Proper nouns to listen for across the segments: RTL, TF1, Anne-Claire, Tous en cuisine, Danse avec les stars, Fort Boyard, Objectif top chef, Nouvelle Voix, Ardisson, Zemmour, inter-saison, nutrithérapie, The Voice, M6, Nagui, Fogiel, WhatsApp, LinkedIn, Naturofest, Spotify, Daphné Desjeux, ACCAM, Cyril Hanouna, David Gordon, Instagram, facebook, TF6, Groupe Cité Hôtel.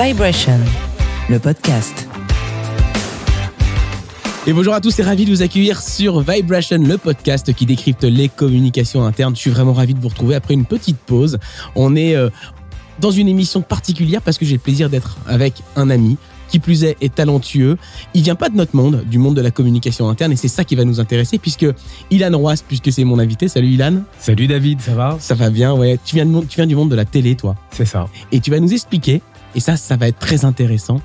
Vibration, le podcast. Et bonjour à tous, c'est ravi de vous accueillir sur Vibration, le podcast qui décrypte les communications internes. Je suis vraiment ravi de vous retrouver après une petite pause. On est dans une émission particulière parce que j'ai le plaisir d'être avec un ami qui plus est talentueux. Il vient pas de notre monde, du monde de la communication interne, et c'est ça qui va nous intéresser, puisque Ilan Rouas, puisque c'est mon invité. Salut Ilan. Salut David, ça va? Ça va bien, ouais. Tu viens du monde de la télé, toi. C'est ça. Et tu vas nous expliquer, et ça va être très intéressant,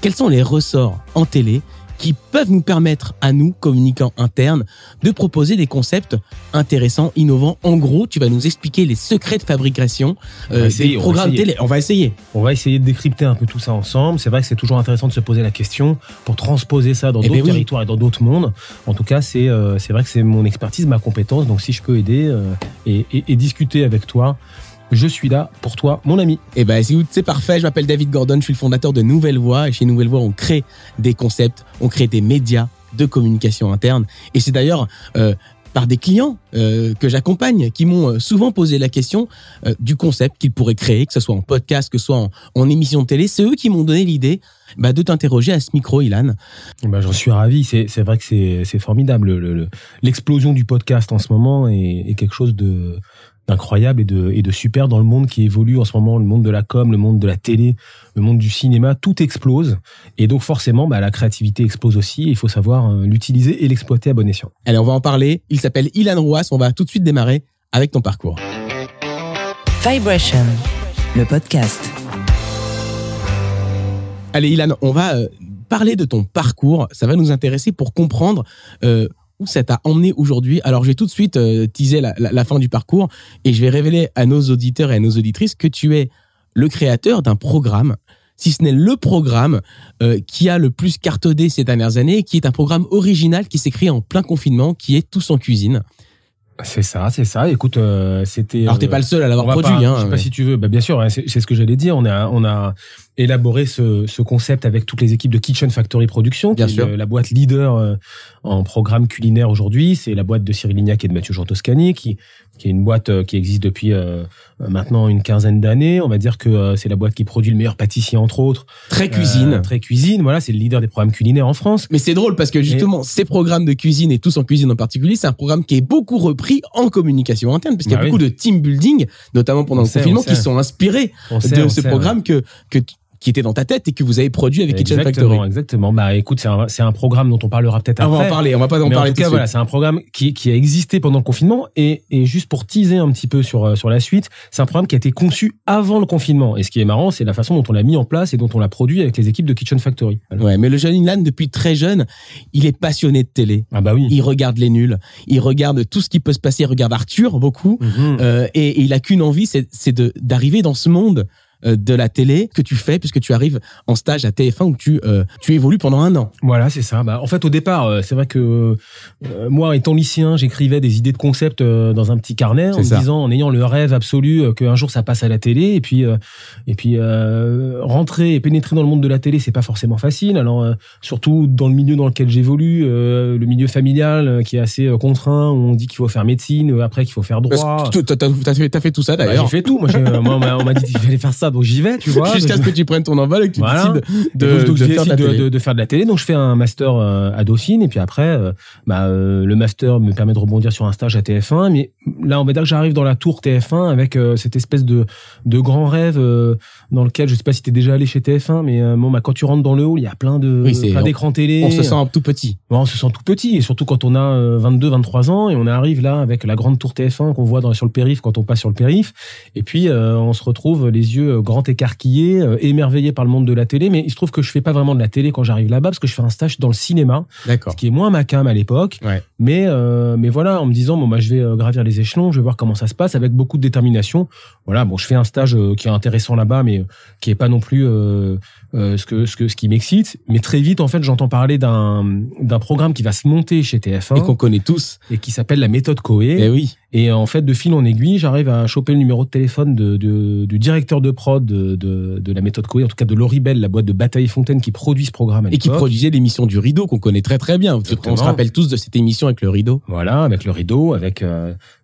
quels sont les ressorts en télé qui peuvent nous permettre, à nous, communicants internes, de proposer des concepts intéressants, innovants. En gros, tu vas nous expliquer les secrets de fabrication des programmes télé. On va essayer. On va essayer de décrypter un peu tout ça ensemble. C'est vrai que c'est toujours intéressant de se poser la question pour transposer ça dans d'autres territoires et dans d'autres mondes. En tout cas, c'est vrai que c'est mon expertise, ma compétence. Donc, si je peux aider et discuter avec toi, je suis là pour toi, mon ami. Eh ben, c'est parfait. Je m'appelle David Gordon, je suis le fondateur de Nouvelle Voix. Et chez Nouvelle Voix, on crée des concepts, on crée des médias de communication interne. Et c'est d'ailleurs par des clients que j'accompagne qui m'ont souvent posé la question du concept qu'ils pourraient créer, que ce soit en podcast, que ce soit en émission de télé. C'est eux qui m'ont donné l'idée de t'interroger à ce micro, Ilan. J'en suis ravi. C'est vrai que c'est formidable. L'explosion du podcast en ce moment est quelque chose de... incroyable et de super dans le monde qui évolue en ce moment, le monde de la com, le monde de la télé, le monde du cinéma, tout explose. Et donc forcément, la créativité explose aussi. Il faut savoir l'utiliser et l'exploiter à bon escient. Allez, on va en parler. Il s'appelle Ilan Rouas. On va tout de suite démarrer avec ton parcours. Vibration, le podcast. Allez Ilan, on va parler de ton parcours. Ça va nous intéresser pour comprendre... où ça t'a emmené aujourd'hui. Alors, je vais tout de suite teaser la fin du parcours et je vais révéler à nos auditeurs et à nos auditrices que tu es le créateur d'un programme, si ce n'est le programme qui a le plus cartonné ces dernières années, qui est un programme original qui s'est créé en plein confinement, qui est Tous en cuisine. C'est ça. Écoute, c'était... Alors, t'es pas le seul à l'avoir produit. Je sais pas si tu veux. Bien sûr, c'est ce que j'allais dire. On a élaboré ce concept avec toutes les équipes de Kitchen Factory Productions, qui est la boîte leader en programme culinaire aujourd'hui. C'est la boîte de Cyril Lignac et de Mathieu Gianstoscani, qui est une boîte qui existe depuis maintenant une quinzaine d'années. On va dire que c'est la boîte qui produit le meilleur pâtissier, entre autres. Très Cuisine, voilà, c'est le leader des programmes culinaires en France. Mais c'est drôle parce que justement, ces programmes de cuisine et Tous en cuisine en particulier, c'est un programme qui est beaucoup repris en communication interne, parce qu'il y a beaucoup de team building, notamment pendant le confinement, qui sont inspirés de ce programme qui était dans ta tête et que vous avez produit avec Kitchen Factory. Exactement. Écoute, c'est un programme dont on parlera peut-être après. On va en parler, on va pas en parler tout de suite. Voilà, c'est un programme qui a existé pendant le confinement et juste pour teaser un petit peu sur la suite, c'est un programme qui a été conçu avant le confinement. Et ce qui est marrant, c'est la façon dont on l'a mis en place et dont on l'a produit avec les équipes de Kitchen Factory. Alors. Ouais, mais le jeune Ilan, depuis très jeune, il est passionné de télé. Ah bah oui. Il regarde les nuls. Il regarde tout ce qui peut se passer. Il regarde Arthur beaucoup. Mm-hmm. Et il a qu'une envie, c'est d'arriver dans ce monde de la télé que tu fais puisque tu arrives en stage à TF1 où tu évolues pendant un an. Voilà, c'est ça. En fait, au départ, c'est vrai que moi, étant lycéen, j'écrivais des idées de concepts dans un petit carnet en ayant le rêve absolu qu'un jour ça passe à la télé et puis rentrer et pénétrer dans le monde de la télé, c'est pas forcément facile. Alors surtout dans le milieu dans lequel j'évolue, le milieu familial qui est assez contraint, où on dit qu'il faut faire médecine, après qu'il faut faire droit. T'as fait tout ça d'ailleurs. J'ai fait tout. Moi, on m'a dit qu'il fallait faire ça. Donc j'y vais, tu vois. Jusqu'à ce que tu prennes ton envol et que tu décides de faire de la télé. Donc je fais un master à Dauphine et puis après, le master me permet de rebondir sur un stage à TF1. Mais là, on va dire que j'arrive dans la tour TF1 avec cette espèce de grand rêve dans lequel, je sais pas si t'es déjà allé chez TF1, mais quand tu rentres dans le hall, il y a plein d'écrans télé. On se sent tout petit. On se sent tout petit et surtout quand on a 22, 23 ans et on arrive là avec la grande tour TF1 qu'on voit sur le périph' quand on passe sur le périph'. Et puis on se retrouve les yeux grand écarquillé, émerveillé par le monde de la télé, mais il se trouve que je fais pas vraiment de la télé quand j'arrive là-bas parce que je fais un stage dans le cinéma. D'accord. Ce qui est moins ma came à l'époque. Ouais. Mais voilà, en me disant je vais gravir les échelons, je vais voir comment ça se passe avec beaucoup de détermination. Voilà, je fais un stage qui est intéressant là-bas mais qui est pas non plus ce qui m'excite, mais très vite en fait, j'entends parler d'un programme qui va se monter chez TF1 et qu'on connaît tous et qui s'appelle La méthode Coé. Et en fait, de fil en aiguille, j'arrive à choper le numéro de téléphone du directeur de prod prod de la méthode Coé, en tout cas de Lauribel, la boîte de Bataille Fontaine qui produit ce programme à l'époque. Et qui produisait l'émission du Rideau qu'on connaît très très bien. Exactement. On se rappelle tous de cette émission avec le Rideau. Voilà, avec le Rideau, avec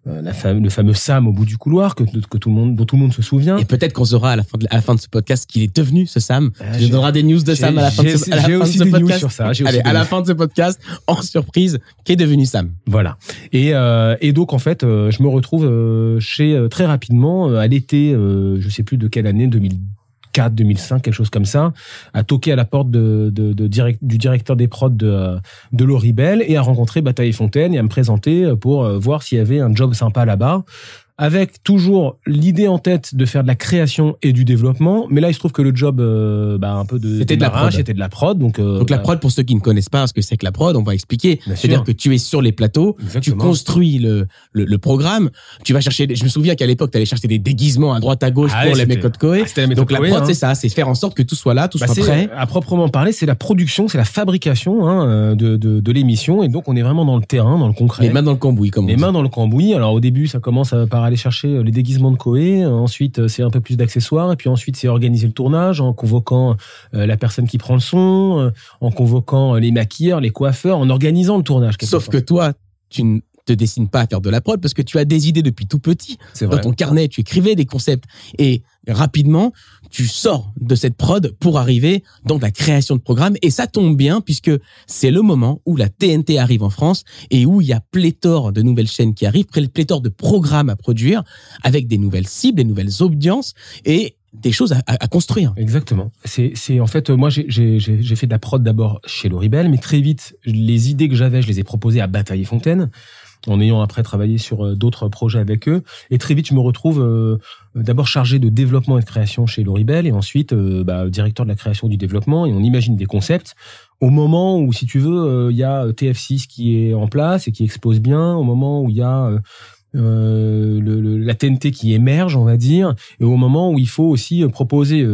le fameux Sam au bout du couloir que tout le monde, dont tout le monde se souvient. Et peut-être qu'on saura à la fin de ce podcast qu'il est devenu ce Sam. Je donnerai des news de Sam à la fin de ce podcast. J'ai aussi des news sur ça. Allez, à la fin de ce podcast, en surprise, qu'est devenu Sam. Voilà. Et donc en fait, je me retrouve très rapidement à l'été, je sais plus de quelle année, 2004, 2005, quelque chose comme ça, à toquer à la porte du directeur des prods de Lauribel et à rencontrer Bataille Fontaine et à me présenter pour voir s'il y avait un job sympa là-bas, avec toujours l'idée en tête de faire de la création et du développement. Mais là, il se trouve que le job, un peu de... C'était de la prod. Donc la prod, pour ceux qui ne connaissent pas ce que c'est que la prod, on va expliquer. C'est-à-dire que tu es sur les plateaux, Exactement. Tu construis le programme, tu vas chercher... Je me souviens qu'à l'époque, tu allais chercher des déguisements à droite, à gauche pour la méthode Coé. Donc la prod, c'est ça, c'est faire en sorte que tout soit là, tout soit prêt. À proprement parler, c'est la production, c'est la fabrication de l'émission. Et donc, on est vraiment dans le terrain, dans le concret. Les mains dans le cambouis, comme on dit. Les mains dans le cambouis. Alors au début, ça commence par aller chercher les déguisements de Coé, ensuite c'est un peu plus d'accessoires, et puis ensuite c'est organiser le tournage en convoquant la personne qui prend le son, en convoquant les maquilleurs, les coiffeurs, en organisant le tournage. Sauf que toi, tu ne te dessines pas à faire de la prod parce que tu as des idées depuis tout petit. Dans ton carnet, tu écrivais des concepts et rapidement, tu sors de cette prod pour arriver dans la création de programme. Et ça tombe bien puisque c'est le moment où la TNT arrive en France et où il y a pléthore de nouvelles chaînes qui arrivent, pléthore de programmes à produire avec des nouvelles cibles, des nouvelles audiences et des choses à construire. Exactement. C'est en fait, moi, j'ai fait de la prod d'abord chez Lauribel, mais très vite, les idées que j'avais, je les ai proposées à Bataille Fontaine, en ayant après travaillé sur d'autres projets avec eux. Et très vite, je me retrouve d'abord chargé de développement et de création chez Lauribel, et ensuite directeur de la création et du développement, et on imagine des concepts. Au moment où, si tu veux, il y a TF6 qui est en place et qui explose bien, au moment où il y a... la TNT qui émerge, on va dire, et au moment où il faut aussi proposer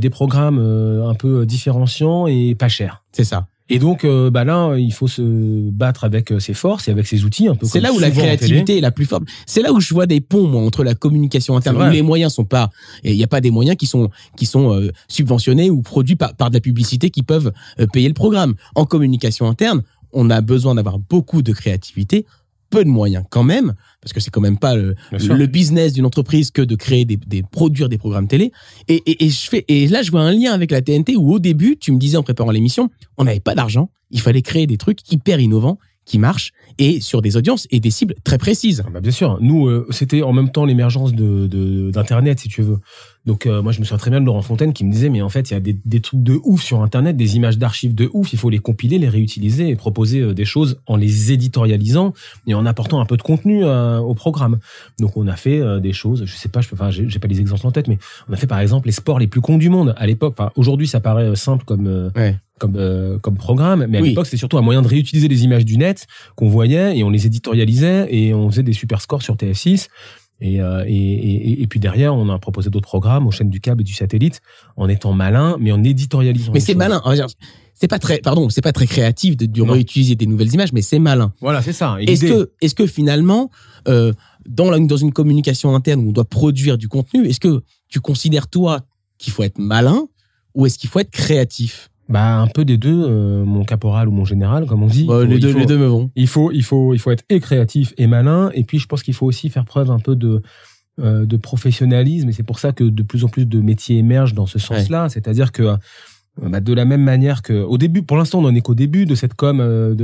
des programmes un peu différenciants et pas chers. C'est ça. Et donc, là, il faut se battre avec ses forces et avec ses outils. Un peu c'est là où la créativité est la plus forte. C'est là où je vois des ponts, moi, entre la communication interne, où les moyens sont pas... Il n'y a pas des moyens qui sont subventionnés ou produits par de la publicité qui peuvent payer le programme. En communication interne, on a besoin d'avoir beaucoup de créativité, peu de moyens quand même, parce que c'est quand même pas le business d'une entreprise que de créer produire des programmes télé. Et là, je vois un lien avec la TNT où au début, tu me disais en préparant l'émission, on n'avait pas d'argent, il fallait créer des trucs hyper innovants qui marchent et sur des audiences et des cibles très précises. Ah bah bien sûr. Nous, c'était en même temps l'émergence d'Internet, si tu veux. Donc moi, je me souviens très bien de Laurent Fontaine qui me disait, mais en fait, il y a des trucs de ouf sur Internet, des images d'archives de ouf, il faut les compiler, les réutiliser et proposer des choses en les éditorialisant et en apportant un peu de contenu au programme. Donc on a fait des choses, je sais pas, j'ai pas les exemples en tête, mais on a fait par exemple les sports les plus cons du monde à l'époque. Enfin, aujourd'hui, ça paraît simple comme programme, mais à l'époque, c'était surtout un moyen de réutiliser les images du net qu'on voyait et on les éditorialisait et on faisait des super scores sur TF6. Et puis derrière, on a proposé d'autres programmes aux chaînes du câble et du satellite en étant malin, mais en éditorialisant. Mais c'est malin. C'est pas très créatif de réutiliser des nouvelles images, mais c'est malin. Voilà, c'est ça. Est-ce que finalement, dans une communication interne où on doit produire du contenu, est-ce que tu considères toi qu'il faut être malin ou est-ce qu'il faut être créatif? Un peu des deux, mon caporal ou mon général, comme on dit. Les deux me vont. Il faut être et créatif et malin. Et puis, je pense qu'il faut aussi faire preuve un peu de professionnalisme. Et c'est pour ça que de plus en plus de métiers émergent dans ce sens-là. Ouais. C'est-à-dire que, de la même manière que, au début, pour l'instant, on n'en est qu'au début de cette com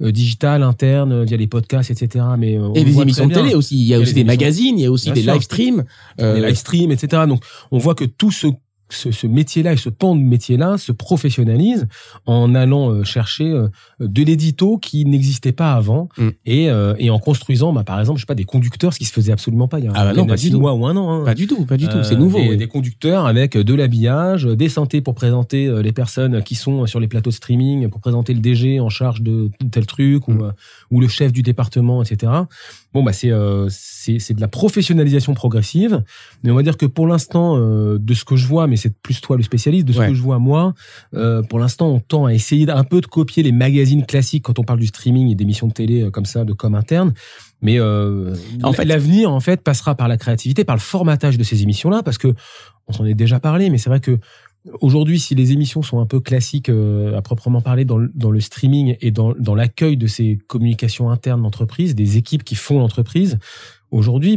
digitale, interne, via les podcasts, etc. Mais et les émissions de télé aussi. Il y a aussi des magazines, il y a aussi des live streams. Des live streams, etc. Donc, on voit que tout ce métier-là et ce pan de métier-là se professionnalise en allant chercher de l'édito qui n'existait pas avant et en construisant, par exemple, je sais pas, des conducteurs, ce qui se faisait absolument pas il y a pas 6 mois ou un an. Hein. Pas du tout, c'est nouveau. Des conducteurs avec de l'habillage, des synthés pour présenter les personnes qui sont sur les plateaux de streaming, pour présenter le DG en charge de tel truc ou le chef du département, etc. C'est de la professionnalisation progressive. Mais on va dire que pour l'instant, de ce que je vois, mais c'est plus toi le spécialiste, de ce que je vois moi, pour l'instant, on tend à essayer un peu de copier les magazines classiques quand on parle du streaming et d'émissions de télé comme ça, de com interne. Mais en fait, l'avenir en fait passera par la créativité, par le formatage de ces émissions-là, parce que on s'en est déjà parlé, mais c'est vrai que aujourd'hui, si les émissions sont un peu classiques à proprement parler dans le streaming et dans l'accueil de ces communications internes d'entreprise, des équipes qui font l'entreprise, aujourd'hui,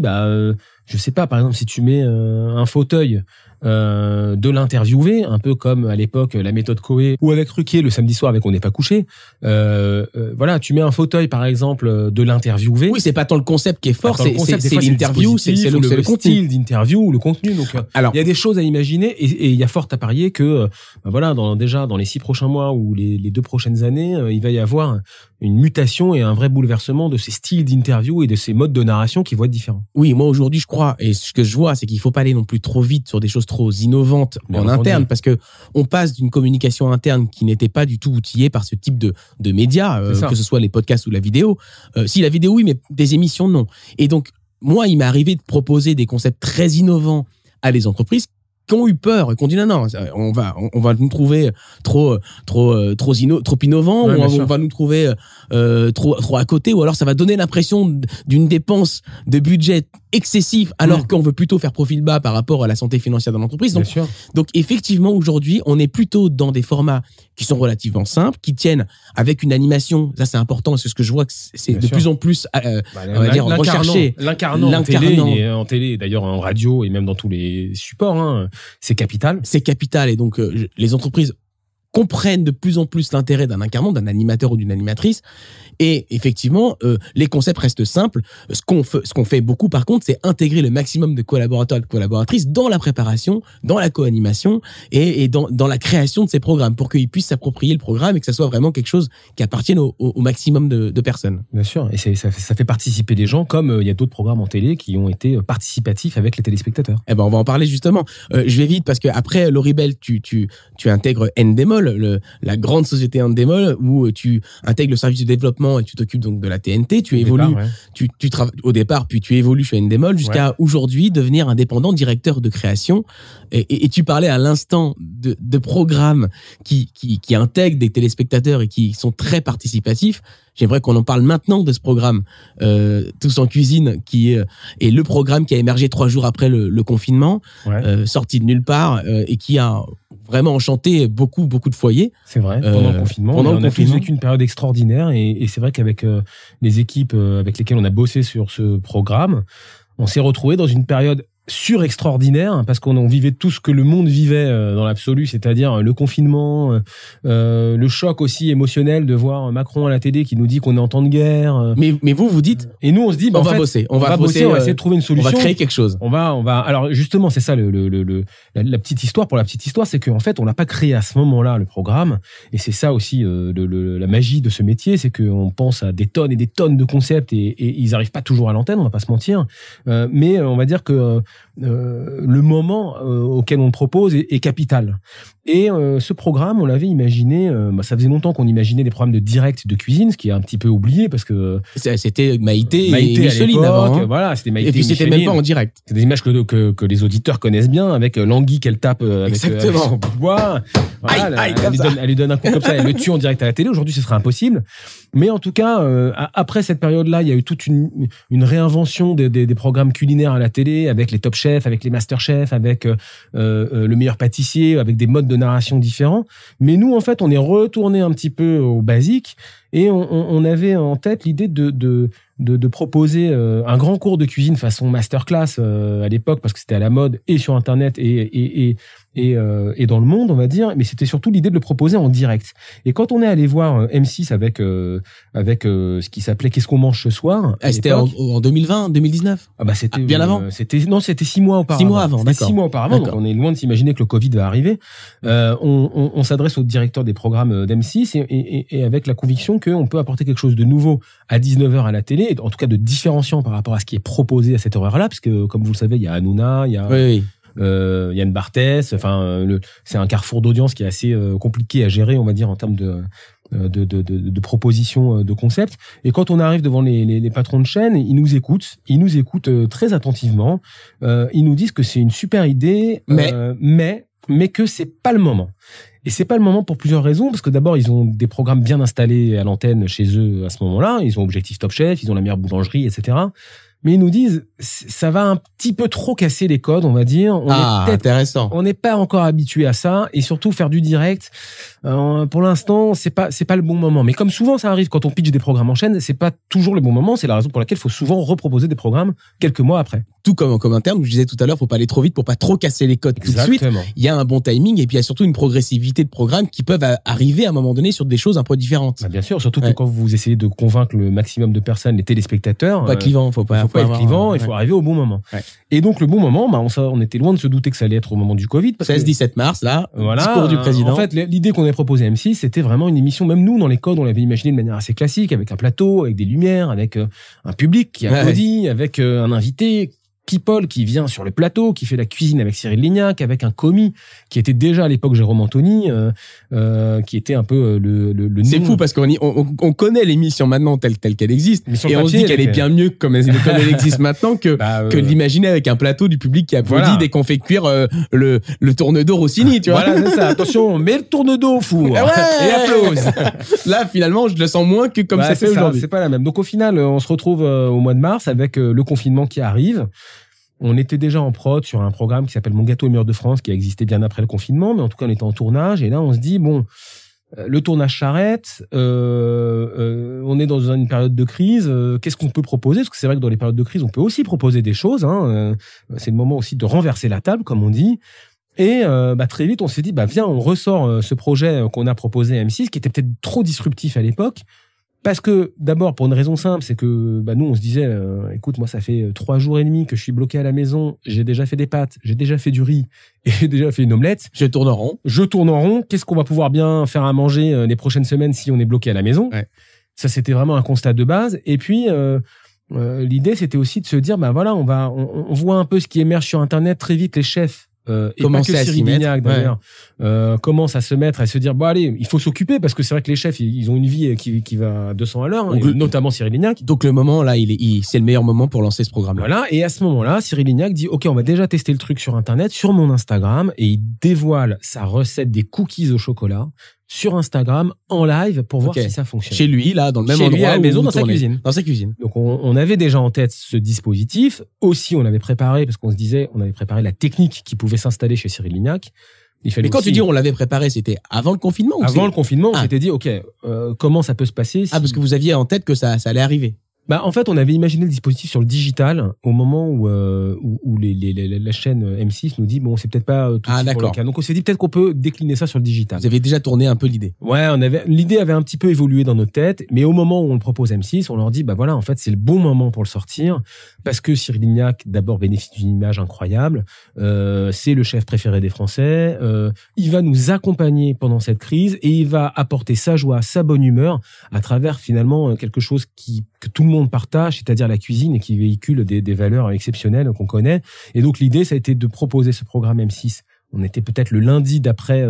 je sais pas, par exemple, si tu mets un fauteuil de l'interviewer, un peu comme à l'époque la méthode Coé ou avec Ruquier le samedi soir avec On n'est pas couché, voilà, tu mets un fauteuil par exemple de l'interviewer. Oui, c'est pas tant le concept qui est fort, c'est l'interview, c'est le style d'interview ou le contenu. Donc il y a des choses à imaginer et il y a fort à parier que voilà, déjà dans les 6 prochains mois ou les 2 prochaines années, il va y avoir une mutation et un vrai bouleversement de ces styles d'interview et de ces modes de narration qui vont être différents. Oui, moi aujourd'hui je crois, et ce que je vois, c'est qu'il faut pas aller non plus trop vite sur des choses trop innovantes en interne, parce que on passe d'une communication interne qui n'était pas du tout outillée par ce type de médias, que ce soit les podcasts ou la vidéo. Si, la vidéo oui, mais des émissions non. Et donc moi, il m'est arrivé de proposer des concepts très innovants à des entreprises qui ont eu peur et qui ont dit non, on va nous trouver trop innovant, ouais, ou on va nous trouver trop à côté, ou alors ça va donner l'impression d'une dépense de budget excessif, alors qu'on veut plutôt faire profil bas par rapport à la santé financière de l'entreprise. Donc effectivement, aujourd'hui, on est plutôt dans des formats qui sont relativement simples, qui tiennent avec une animation. Ça, c'est important. C'est ce que je vois que c'est plus en plus, on va dire, recherché. L'incarnant en télé, d'ailleurs en radio et même dans tous les supports, hein, c'est capital. C'est capital. Et donc, les entreprises comprennent de plus en plus l'intérêt d'un incarnant, d'un animateur ou d'une animatrice. Et effectivement, les concepts restent simples. Ce qu'on fait beaucoup, par contre, c'est intégrer le maximum de collaborateurs et de collaboratrices dans la préparation, dans la co-animation et dans la création de ces programmes, pour qu'ils puissent s'approprier le programme et que ça soit vraiment quelque chose qui appartienne au maximum de personnes. Bien sûr, et ça fait participer des gens, comme il y a d'autres programmes en télé qui ont été participatifs avec les téléspectateurs. Eh ben, on va en parler justement. Je vais vite parce que après Lauribel, tu intègres Endemol, la grande société Endemol, où tu intègres le service de développement et tu t'occupes donc de la TNT. Tu évolues tu travailles au départ, puis tu évolues chez Endemol jusqu'à aujourd'hui devenir indépendant directeur de création. Et tu parlais à l'instant de programmes qui intègrent des téléspectateurs et qui sont très participatifs. J'aimerais qu'on en parle maintenant de ce programme Tous en cuisine, qui est le programme qui a émergé 3 jours après le confinement, sorti de nulle part, et qui a vraiment enchanté beaucoup de foyers. C'est vrai, pendant le confinement. On a vécu une période extraordinaire et c'est vrai qu'avec les équipes avec lesquelles on a bossé sur ce programme, on s'est retrouvé dans une période surextraordinaire, parce qu'on vivait tout ce que le monde vivait dans l'absolu, c'est-à-dire le confinement, le choc aussi émotionnel de voir Macron à la télé qui nous dit qu'on est en temps de guerre. Mais vous dites, et nous on se dit, on va bosser, on va essayer de trouver une solution, on va créer quelque chose. On va. Alors justement, c'est ça la petite histoire. Pour la petite histoire, c'est qu'en fait, on l'a pas créé à ce moment-là, le programme, et c'est ça aussi la magie de ce métier, c'est qu'on pense à des tonnes et des tonnes de concepts et ils arrivent pas toujours à l'antenne, on va pas se mentir, mais on va dire que le moment auquel on le propose est capital. Et ce programme, on l'avait imaginé, ça faisait longtemps qu'on imaginait des programmes de direct de cuisine, ce qui est un petit peu oublié parce que... C'était Maïté et Micheline avant. Hein. Voilà, c'était Maïté et puis c'était Micheline, même pas en direct. C'est des images que les auditeurs connaissent bien, avec l'anguille qu'elle tape avec son bois. Voilà, elle lui donne un coup comme ça, elle le tue en direct à la télé. Aujourd'hui, ce serait impossible. Mais en tout cas, après cette période-là, il y a eu toute une réinvention des programmes culinaires à la télé, avec les Top Chefs, avec les Master Chefs, avec le meilleur pâtissier, avec des modes de narration différents. Mais nous, en fait, on est retourné un petit peu au basique et on avait en tête l'idée de proposer un grand cours de cuisine façon masterclass à l'époque, parce que c'était à la mode et sur Internet et dans le monde, on va dire. Mais c'était surtout l'idée de le proposer en direct. Et quand on est allé voir M6 avec ce qui s'appelait Qu'est-ce qu'on mange ce soir, c'était en 2020, 2019. C'était bien avant. C'était 6 mois auparavant. 6 mois avant, d'accord. 6 mois auparavant. Donc on est loin de s'imaginer que le Covid va arriver. On s'adresse au directeur des programmes d'M6 et avec la conviction qu'on peut apporter quelque chose de nouveau à 19h à la télé, en tout cas de différenciant par rapport à ce qui est proposé à cette horaire-là, parce que comme vous le savez, il y a Hanouna, il y a Yann Barthès, c'est un carrefour d'audience qui est assez compliqué à gérer, on va dire, en termes de propositions, de concepts. Et quand on arrive devant les patrons de chaîne, ils nous écoutent très attentivement, ils nous disent que c'est une super idée, mais que c'est pas le moment. Et c'est pas le moment pour plusieurs raisons, parce que d'abord, ils ont des programmes bien installés à l'antenne chez eux à ce moment-là. Ils ont Objectif top chef, ils ont La meilleure boulangerie, etc. Mais ils nous disent, ça va un petit peu trop casser les codes, on va dire. Ah, intéressant. On n'est pas encore habitué à ça, et surtout faire du direct. Pour l'instant, c'est pas le bon moment. Mais comme souvent ça arrive quand on pitch des programmes en chaîne, c'est pas toujours le bon moment. C'est la raison pour laquelle il faut souvent reproposer des programmes quelques mois après. Tout comme un terme, je disais tout à l'heure, faut pas aller trop vite pour pas trop casser les codes. Exactement. Tout de suite. Il y a un bon timing et puis il y a surtout une progressivité de programmes qui peuvent arriver à un moment donné sur des choses un peu différentes. Bah bien sûr, surtout que quand vous essayez de convaincre le maximum de personnes, les téléspectateurs. Pas clivant, faut pas être clivant, il faut arriver au bon moment. Ouais. Et donc le bon moment, on était loin de se douter que ça allait être au moment du Covid. 16-17 mars, là, voilà, discours du président. En fait, l'idée qu'on avait proposée à M6, c'était vraiment une émission, même nous, dans les codes, on l'avait imaginé de manière assez classique, avec un plateau, avec des lumières, avec un public qui applaudit, avec un invité, People, qui vient sur le plateau, qui fait la cuisine avec Cyril Lignac, avec un commis qui était déjà à l'époque Jérôme Anthony, qui était un peu le C'est fou parce qu'on connaît l'émission maintenant telle qu'elle existe, et on se dit qu'elle est bien mieux comme elle existe maintenant que l'imaginer avec un plateau du public qui applaudit dès qu'on fait cuire le tourne-dos Rossini, tu vois. Voilà, c'est ça. Attention, on met le tourne-dos au four et applause. Là, finalement, je le sens moins que comme ça fait aujourd'hui. C'est pas la même. Donc au final, on se retrouve au mois de mars avec le confinement qui arrive. On était déjà en prod sur un programme qui s'appelle Mon gâteau et meilleur de France, qui a existé bien après le confinement, mais en tout cas on était en tournage, et là on se dit bon, le tournage s'arrête, on est dans une période de crise, qu'est-ce qu'on peut proposer? Parce que c'est vrai que dans les périodes de crise on peut aussi proposer des choses, c'est le moment aussi de renverser la table comme on dit. Et très vite on s'est dit viens, on ressort ce projet qu'on a proposé à M6, qui était peut-être trop disruptif à l'époque. Parce que, d'abord, pour une raison simple, c'est que nous, on se disait, écoute, moi, ça fait 3 jours et demi que je suis bloqué à la maison, j'ai déjà fait des pâtes, j'ai déjà fait du riz, et j'ai déjà fait une omelette. Je tourne en rond. Qu'est-ce qu'on va pouvoir bien faire à manger les prochaines semaines si on est bloqué à la maison? Ça, c'était vraiment un constat de base. Et puis, l'idée, c'était aussi de se dire, on voit un peu ce qui émerge sur Internet très vite, les chefs. Commencer à s'y mettre, d'ailleurs, commence à se mettre à se dire allez, il faut s'occuper, parce que c'est vrai que les chefs ils ont une vie qui va à 200 à l'heure, notamment Cyril Lignac. Donc le moment là, c'est le meilleur moment pour lancer ce programme. Voilà, et à ce moment-là, Cyril Lignac dit OK, on va déjà tester le truc sur Internet, sur mon Instagram, et il dévoile sa recette des cookies au chocolat sur Instagram en live pour voir si ça fonctionne. Chez lui, là, dans le même endroit, à la maison, dans sa cuisine. Donc on avait déjà en tête ce dispositif. Aussi, on avait préparé, parce qu'on se disait, on avait préparé la technique qui pouvait s'installer chez Cyril Lignac. Mais quand tu dis on l'avait préparé, c'était avant le confinement? Avant le confinement, on s'était dit comment ça peut se passer parce que vous aviez en tête que ça allait arriver. En fait, on avait imaginé le dispositif sur le digital au moment où la chaîne M6 nous dit c'est peut-être pas tout de suite pour le cas. Donc on s'est dit peut-être qu'on peut décliner ça sur le digital. Vous avez déjà tourné un peu l'idée. Ouais, l'idée avait un petit peu évolué dans notre tête, mais au moment où on le propose à M6, on leur dit en fait c'est le bon moment pour le sortir, parce que Cyril Lignac d'abord bénéficie d'une image incroyable, c'est le chef préféré des Français, il va nous accompagner pendant cette crise et il va apporter sa joie, sa bonne humeur à travers finalement quelque chose que tout le monde partage, c'est-à-dire la cuisine, et qui véhicule des valeurs exceptionnelles qu'on connaît. Et donc l'idée, ça a été de proposer ce programme M6. On était peut-être le lundi d'après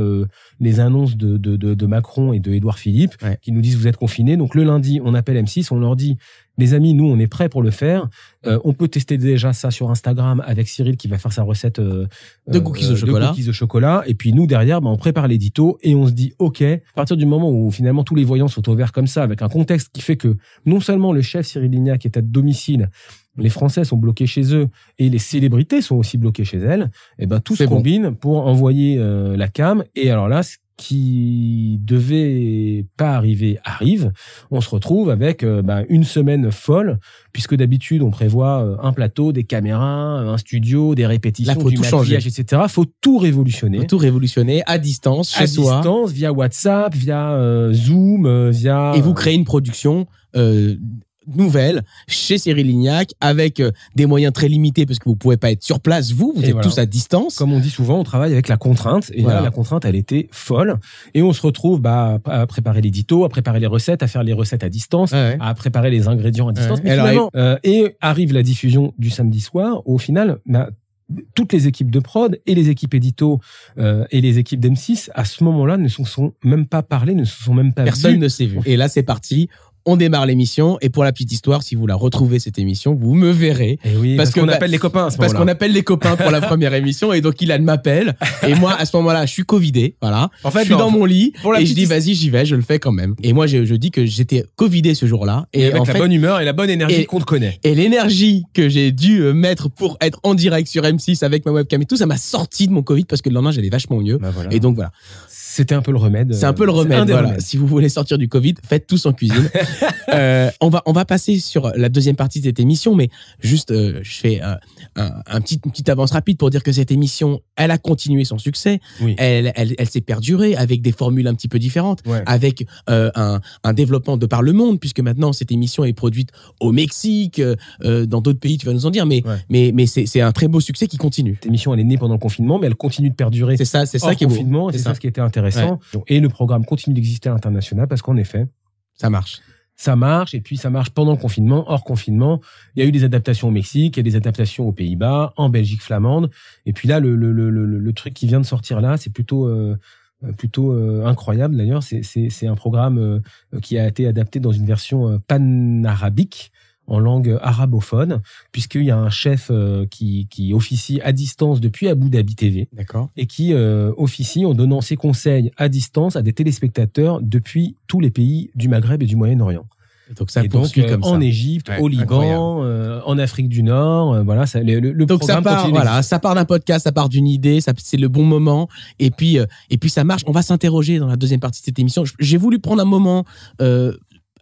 les annonces de Macron et de Édouard Philippe, qui nous disent vous êtes confinés. Donc le lundi, on appelle M6, on leur dit les amis, nous on est prêts pour le faire. On peut tester déjà ça sur Instagram avec Cyril qui va faire sa recette de cookies au chocolat. Et puis nous derrière, on prépare l'édito et on se dit OK. À partir du moment où finalement tous les voyants sont au vert comme ça, avec un contexte qui fait que non seulement le chef Cyril Lignac est à domicile, les Français sont bloqués chez eux et les célébrités sont aussi bloquées chez elles, et tout se combine pour envoyer la cam. Et alors là, ce qui devait pas arriver arrive. On se retrouve avec une semaine folle, puisque d'habitude on prévoit un plateau, des caméras, un studio, des répétitions, là, du maquillage, etc. Faut tout révolutionner. À distance, chez soi. À distance, via WhatsApp, via Zoom, via. Et vous créez une production. Nouvelle chez Cyril Lignac avec des moyens très limités, parce que vous pouvez pas être sur place, vous êtes tous à distance. Comme on dit souvent, on travaille avec la contrainte, et là, la contrainte elle était folle, et on se retrouve à préparer l'édito, à préparer les recettes, à faire les recettes à distance, à préparer les ingrédients à distance. Mais finalement, et arrive la diffusion du samedi soir où, au final toutes les équipes de prod et les équipes édito et les équipes d'M6 à ce moment-là ne se sont même pas parlé, ne se sont même pas vues. Personne ne s'est vu. Et là c'est parti. on démarre l'émission. Et pour la petite histoire, si vous la retrouvez cette émission, vous me verrez. Et oui, parce qu'on appelle les copains à ce moment-là. Parce qu'on appelle les copains pour la première émission. Et donc, Ilan m'appelle. Et moi, à ce moment-là, je suis covidé. Voilà. En fait, je suis dans mon lit. Et je dis, vas-y, j'y vais, je le fais quand même. Et moi, je dis que j'étais covidé ce jour-là. Et avec la bonne humeur et la bonne énergie qu'on te connaît. Et l'énergie que j'ai dû mettre pour être en direct sur M6 avec ma webcam et tout, ça m'a sorti de mon Covid parce que le lendemain, j'allais vachement mieux. Bah voilà. Et donc, voilà. C'était un peu le remède. C'est un peu le remède. Voilà. Si vous voulez sortir du Covid, faites Tous en cuisine. On va passer sur la deuxième partie de cette émission, mais juste, je fais une petite avance rapide pour dire que cette émission, elle a continué son succès. Oui. Elle s'est perdurée avec des formules un petit peu différentes, ouais, avec un développement de par le monde, puisque maintenant, cette émission est produite au Mexique, dans d'autres pays, tu vas nous en dire, mais, ouais, mais c'est un très beau succès qui continue. Cette émission, elle est née pendant le confinement, mais elle continue de perdurer. C'est ça qui est beau. C'est ça qui était intéressant. Ouais. Et le programme continue d'exister à l'international parce qu'en effet, ça marche. Ça marche, et puis ça marche pendant le confinement, hors confinement. Il y a eu des adaptations au Mexique, il y a des adaptations aux Pays-Bas, en Belgique flamande. Et puis là, le truc qui vient de sortir là, c'est plutôt incroyable d'ailleurs. C'est un programme qui a été adapté dans une version panarabique, en langue arabophone, puisqu'il y a un chef qui officie à distance depuis Abu Dhabi TV. D'accord. Et qui officie en donnant ses conseils à distance à des téléspectateurs depuis tous les pays du Maghreb et du Moyen-Orient. Donc ça poursuit comme ça. En Égypte, ouais, au Liban, en Afrique du Nord, voilà, ça, le donc programme continue. Voilà, ça part d'un podcast, ça part d'une idée, c'est le bon moment, et puis ça marche. On va s'interroger dans la deuxième partie de cette émission. J'ai voulu prendre un moment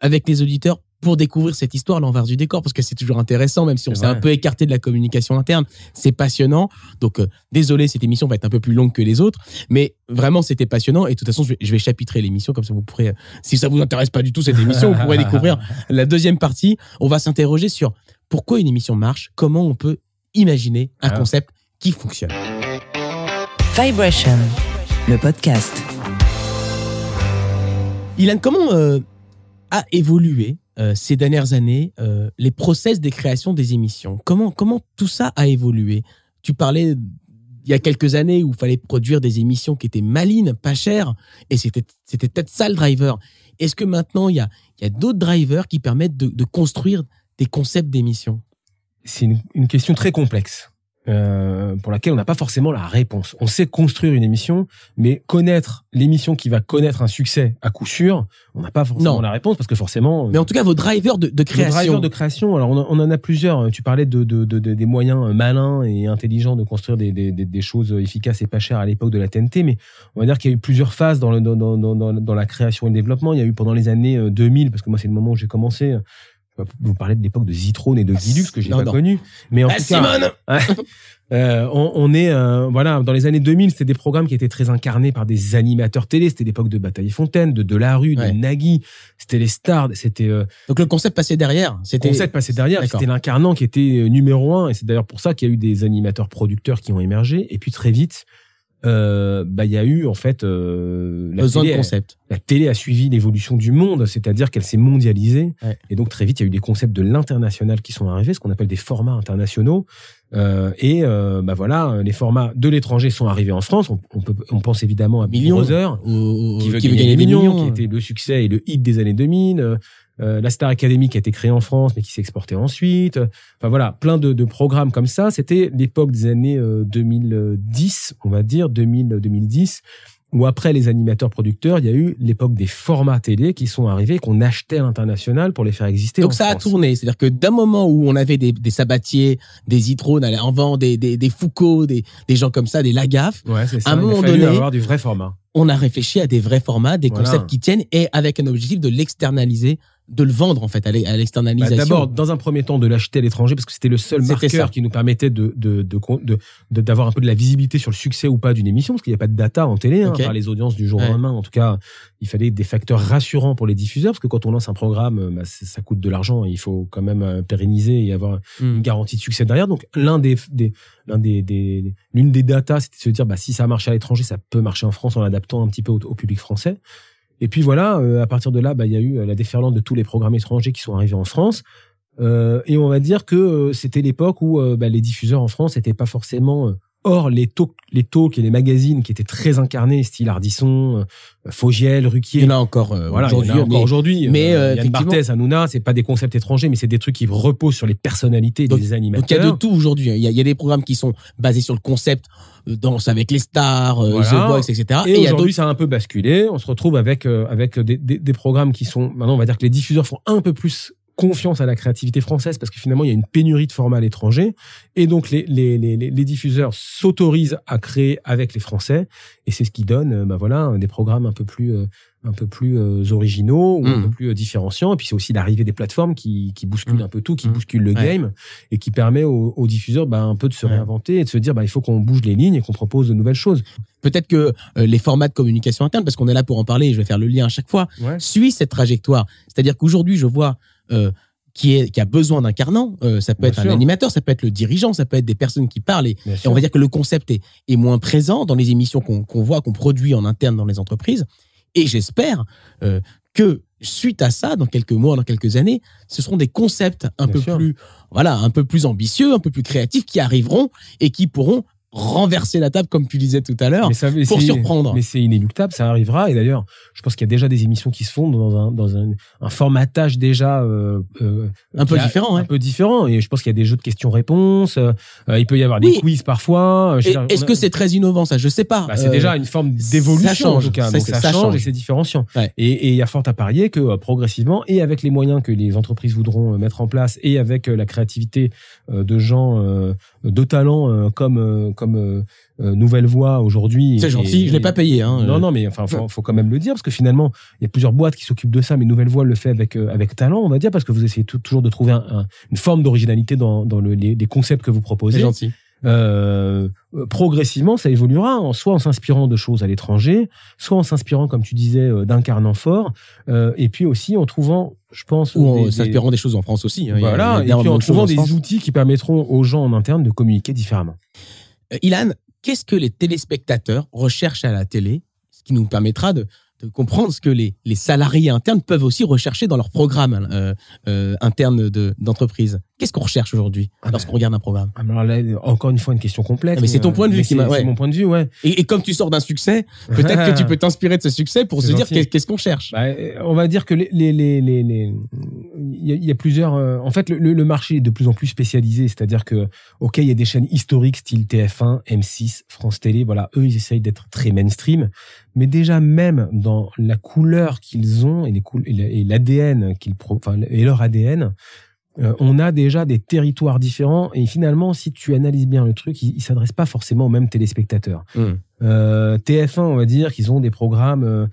avec les auditeurs pour découvrir cette histoire, l'envers du décor, parce que c'est toujours intéressant, même si on s'est un peu écarté de la communication interne. C'est passionnant. Donc, désolé, cette émission va être un peu plus longue que les autres, mais vraiment, c'était passionnant. Et de toute façon, je vais chapitrer l'émission, comme ça vous pourrez, si ça vous intéresse pas du tout cette émission, vous pourrez découvrir la deuxième partie. On va s'interroger sur pourquoi une émission marche, comment on peut imaginer un concept qui fonctionne. Vibration, le podcast. Ilan, comment a évolué ces dernières années, les process des créations des émissions? Comment tout ça a évolué? Tu parlais il y a quelques années où il fallait produire des émissions qui étaient malines, pas chères, et c'était peut-être ça le driver. Est-ce que maintenant, il y a d'autres drivers qui permettent de construire des concepts d'émissions? C'est une question très complexe, pour laquelle on n'a pas forcément la réponse. On sait construire une émission, mais connaître l'émission qui va connaître un succès à coup sûr, on n'a pas forcément la réponse parce que forcément... Mais en tout cas, vos drivers de création. Vos drivers de création, alors on en a plusieurs. Tu parlais des moyens malins et intelligents de construire des choses efficaces et pas chères à l'époque de la TNT, mais on va dire qu'il y a eu plusieurs phases dans la création et le développement. Il y a eu pendant les années 2000, parce que moi c'est le moment où j'ai commencé... Vous parlez de l'époque de Zitrone et de Guilux que j'ai pas connu, mais en tout cas, on est voilà, dans les années 2000, c'était des programmes qui étaient très incarnés par des animateurs télé. C'était l'époque de Bataille Fontaine, de Delarue, de Nagui. C'était les stars. C'était donc le concept passé derrière. C'était l'incarnant qui était numéro un, et c'est d'ailleurs pour ça qu'il y a eu des animateurs producteurs qui ont émergé. Et puis très vite, bah il y a eu en fait la télé a suivi l'évolution du monde, c'est-à-dire qu'elle s'est mondialisée, et donc très vite il y a eu des concepts de l'international qui sont arrivés, ce qu'on appelle des formats internationaux, bah voilà, les formats de l'étranger sont arrivés en France. On pense évidemment à Big Brother, Qui veut gagner des millions, qui était le succès et le hit des années 2000, la Star Academy qui a été créée en France mais qui s'est exportée ensuite. Enfin voilà, plein de programmes comme ça. C'était l'époque des années 2010, on va dire 2000-2010, où après les animateurs producteurs, il y a eu l'époque des formats télé qui sont arrivés, qu'on achetait à l'international pour les faire exister. Donc ça a tourné, c'est-à-dire que d'un moment où on avait des Sabatier, des Zitrone, en vend des Foucault, des gens comme ça, des Lagaffe, à un moment donné, avoir du vrai format. On a réfléchi à des vrais formats, des concepts qui tiennent, et avec un objectif de l'externaliser, de le vendre en fait, à l'externalisation. Bah d'abord, dans un premier temps, de l'acheter à l'étranger parce que c'était le seul marqueur qui nous permettait d'avoir un peu de la visibilité sur le succès ou pas d'une émission, parce qu'il n'y a pas de data en télé, par les audiences du jour au lendemain. En tout cas, il fallait des facteurs rassurants pour les diffuseurs, parce que quand on lance un programme, bah, ça coûte de l'argent, et il faut quand même pérenniser et avoir une garantie de succès derrière. Donc, l'une des datas, c'était de se dire, bah, si ça marche à l'étranger, ça peut marcher en France en l'adaptant un petit peu au public français. Et puis voilà, à partir de là, bah, y a eu la déferlante de tous les programmes étrangers qui sont arrivés en France. Et on va dire que c'était l'époque où bah, les diffuseurs en France n'étaient pas forcément Or, les talks et les magazines qui étaient très incarnés, style Ardisson, Fogiel, Ruquier. Il y en a encore aujourd'hui. Mais Yann Barthès, Hanouna, c'est pas des concepts étrangers, mais c'est des trucs qui reposent sur les personnalités des animateurs. Donc il y a de tout aujourd'hui. Il y a des programmes qui sont basés sur le concept Danse avec les stars, voilà. The Voice, etc. Et aujourd'hui, ça a un peu basculé. On se retrouve avec des programmes qui sont, maintenant, on va dire que les diffuseurs font un peu plus confiance à la créativité française parce que finalement il y a une pénurie de formats à l'étranger et donc les diffuseurs s'autorisent à créer avec les Français et c'est ce qui donne des programmes un peu plus originaux ou un peu plus différenciants. Et puis c'est aussi l'arrivée des plateformes qui bousculent un peu tout, qui bousculent le game et qui permet aux diffuseurs un peu de se réinventer et de se dire il faut qu'on bouge les lignes et qu'on propose de nouvelles choses. Peut-être que les formats de communication interne, parce qu'on est là pour en parler et je vais faire le lien à chaque fois, suivent cette trajectoire. C'est-à-dire qu'aujourd'hui je vois qui a besoin d'un carnant, ça peut être un animateur, ça peut être le dirigeant, ça peut être des personnes qui parlent. Et on va dire que le concept est moins présent dans les émissions qu'on voit, qu'on produit en interne dans les entreprises. Et j'espère que suite à ça, dans quelques mois, dans quelques années, ce seront des concepts un peu plus ambitieux, un peu plus créatifs qui arriveront et qui pourront renverser la table, comme tu disais tout à l'heure, pour surprendre. Mais c'est inéluctable, ça arrivera. Et d'ailleurs, je pense qu'il y a déjà des émissions qui se font dans un formatage déjà un peu différent. Et je pense qu'il y a des jeux de questions-réponses. Il peut y avoir des quiz parfois. Est-ce que c'est très innovant, ça ? Je sais pas. C'est déjà une forme d'évolution, ça change, en tout cas. Donc, ça change et c'est différenciant. Ouais. Et il y a fort à parier que progressivement, et avec les moyens que les entreprises voudront mettre en place, et avec la créativité de gens de talent comme Nouvelle Voix aujourd'hui. C'est gentil, je l'ai pas payé. Non, mais enfin, faut quand même le dire, parce que finalement, il y a plusieurs boîtes qui s'occupent de ça, mais Nouvelle Voix le fait avec talent, on va dire, parce que vous essayez toujours de trouver une forme d'originalité dans les concepts que vous proposez. C'est gentil. Progressivement, ça évoluera, soit en s'inspirant de choses à l'étranger, soit en s'inspirant, comme tu disais, d'un carnant fort, et puis aussi en trouvant, je pense... Ou en s'inspirant des choses en France aussi. Voilà, et puis en trouvant des outils qui permettront aux gens en interne de communiquer différemment. Ilan, qu'est-ce que les téléspectateurs recherchent à la télé ? Ce qui nous permettra de comprendre ce que les salariés internes peuvent aussi rechercher dans leur programme interne d'entreprise. Qu'est-ce qu'on recherche aujourd'hui lorsqu'on regarde un programme ? Alors là, encore une fois, une question complexe. Mais c'est ton point de vue. C'est mon point de vue, ouais. Et comme tu sors d'un succès, peut-être que tu peux t'inspirer de ce succès pour dire qu'est-ce qu'on cherche. On va dire que il y a plusieurs. En fait, le marché est de plus en plus spécialisé, c'est-à-dire que il y a des chaînes historiques style TF1, M6, France Télé. Voilà, eux, ils essayent d'être très mainstream, mais déjà même dans la couleur qu'ils ont et l'ADN et leur ADN. On a déjà des territoires différents et finalement, si tu analyses bien le truc, ils ne s'adressent pas forcément aux mêmes téléspectateurs. TF1, on va dire qu'ils ont des programmes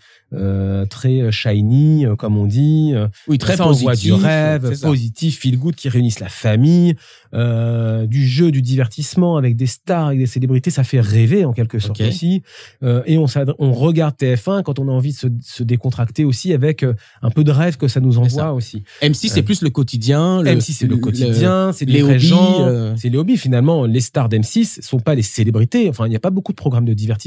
très shiny, comme on dit. Oui, très positifs. Du rêve, positif, feel good, qui réunissent la famille, du jeu, du divertissement avec des stars, avec des célébrités. Ça fait rêver en quelque sorte aussi. Et on regarde TF1 quand on a envie de se décontracter aussi avec un peu de rêve que ça nous envoie aussi. M6, c'est plus le quotidien. M6, c'est le quotidien, c'est les hobbies. C'est les hobbies finalement. Les stars d'M6 ne sont pas les célébrités. Enfin, il n'y a pas beaucoup de programmes de divertissement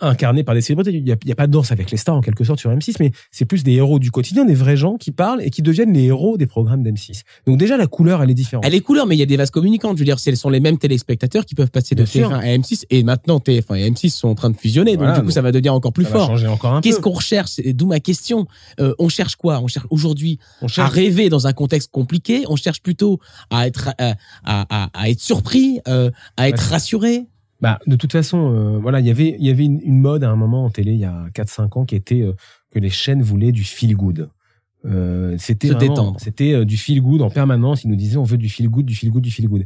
incarné par des célébrités. Il n'y a pas de Danse avec les stars en quelque sorte sur M6, mais c'est plus des héros du quotidien, des vrais gens qui parlent et qui deviennent les héros des programmes d'M6. Donc déjà, la couleur, elle est différente. Elle est couleur, mais il y a des vases communicantes. Je veux dire, ce sont les mêmes téléspectateurs qui peuvent passer de TF1 à M6, et maintenant TF1 et M6 sont en train de fusionner, donc du coup, ça va devenir encore plus fort. Ça va changer encore un peu. Qu'est-ce qu'on recherche ? D'où ma question. On cherche quoi ? On cherche aujourd'hui à rêver dans un contexte compliqué. On cherche plutôt à être surpris, à être rassuré. De toute façon, il y avait une mode à un moment en télé, il y a 4-5 ans, qui était que les chaînes voulaient du feel good. C'était du feel good en permanence. Ils nous disaient on veut du feel good, du feel good, du feel good.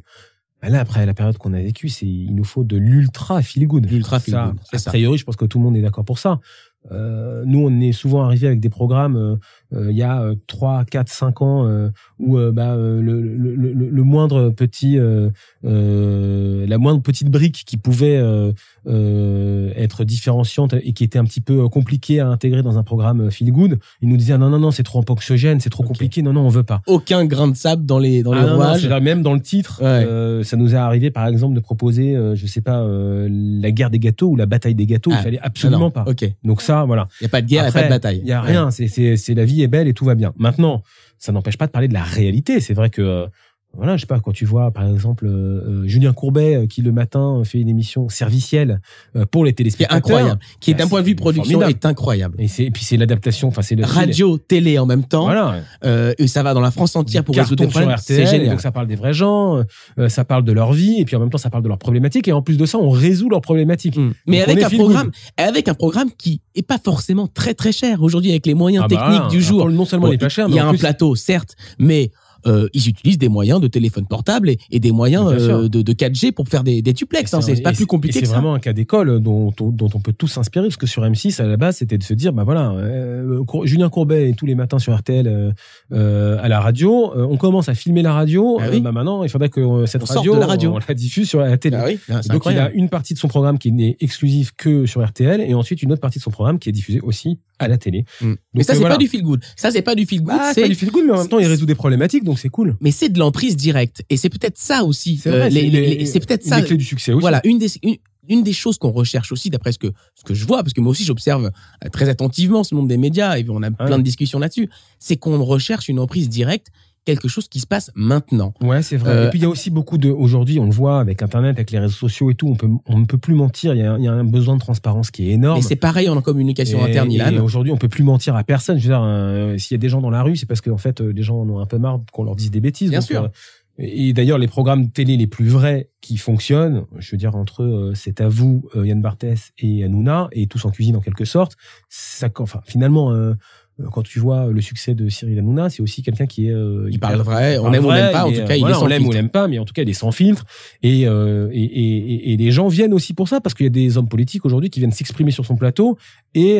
Là, après la période qu'on a vécue, il nous faut de l'ultra feel good. L'ultra feel good. A priori, je pense que tout le monde est d'accord pour ça. Nous, on est souvent arrivé avec des programmes il y a 3, 4, 5 ans où le moindre petit la moindre petite brique qui pouvait être différenciante et qui était un petit peu compliquée à intégrer dans un programme feel good, ils nous disaient non, c'est trop anxiogène, c'est trop compliqué, non, on veut pas. Aucun grain de sable dans les rouages. Même dans le titre, ça nous est arrivé par exemple de proposer la guerre des gâteaux ou la bataille des gâteaux, il fallait absolument pas. Donc ça, voilà. Il n'y a pas de guerre, il n'y a pas de bataille. Il n'y a rien. La vie est belle et tout va bien. Maintenant, ça n'empêche pas de parler de la réalité. C'est vrai que Voilà, je sais pas, quand tu vois, par exemple, Julien Courbet, qui le matin fait une émission servicielle pour les téléspectateurs. Incroyable. Qui est d'un point de vue production formidable. Est incroyable. Et puis c'est l'adaptation, enfin c'est le radio, télé en même temps. Voilà. Et ça va dans la France entière pour résoudre des problèmes. C'est génial. Donc ça parle des vrais gens, ça parle de leur vie, et puis en même temps ça parle de leurs problématiques, et en plus de ça, on résout leurs problématiques. Mmh. Mais avec un programme qui est pas forcément très très cher aujourd'hui avec les moyens techniques du jour. Non seulement il est pas cher, mais il y a un plateau, certes, mais ils utilisent des moyens de téléphone portable et des moyens de 4G pour faire des duplex. Hein, c'est pas plus compliqué que ça. C'est vraiment un cas d'école dont on peut tous s'inspirer, parce que sur M6, à la base, c'était de se dire, bah voilà, Julien Courbet est tous les matins sur RTL à la radio. On commence à filmer la radio. Bah maintenant, il faudrait que cette radio, on la diffuse sur la télé. Donc il a une partie de son programme qui n'est exclusive que sur RTL, et ensuite une autre partie de son programme qui est diffusée aussi à la télé. Donc, mais ça, c'est pas du feel good. Ça, c'est pas du feel good. C'est pas du feel good, mais en même temps, il résout des problématiques. Donc c'est cool. Mais c'est de l'emprise directe. Et c'est peut-être ça aussi. C'est peut-être ça. Les clés du succès aussi. Voilà, une des choses qu'on recherche aussi, d'après ce que je vois, parce que moi aussi j'observe très attentivement ce monde des médias, et on a plein de discussions là-dessus, c'est qu'on recherche une emprise directe, quelque chose qui se passe maintenant. Ouais, c'est vrai. Et puis il y a aussi beaucoup de... Aujourd'hui, on le voit avec Internet, avec les réseaux sociaux et tout, on ne peut plus mentir. Il y a un besoin de transparence qui est énorme. Mais c'est pareil en communication interne, Ilan. Et aujourd'hui, on ne peut plus mentir à personne. Je veux dire, s'il y a des gens dans la rue, c'est parce que en fait, les gens en ont un peu marre qu'on leur dise des bêtises. Bien sûr. Et d'ailleurs, les programmes télé les plus vrais qui fonctionnent, je veux dire, entre C'est à vous, Yann Barthès et Hanouna, et Tous en cuisine en quelque sorte, ça, enfin, finalement... Quand tu vois le succès de Cyril Hanouna, c'est aussi quelqu'un qui est... il parle vrai, on aime ou on n'aime pas, en tout cas, il est sans filtre. On l'aime ou on l'aime pas, mais en tout cas, il est sans filtre. Et les gens viennent aussi pour ça, parce qu'il y a des hommes politiques aujourd'hui qui viennent s'exprimer sur son plateau, et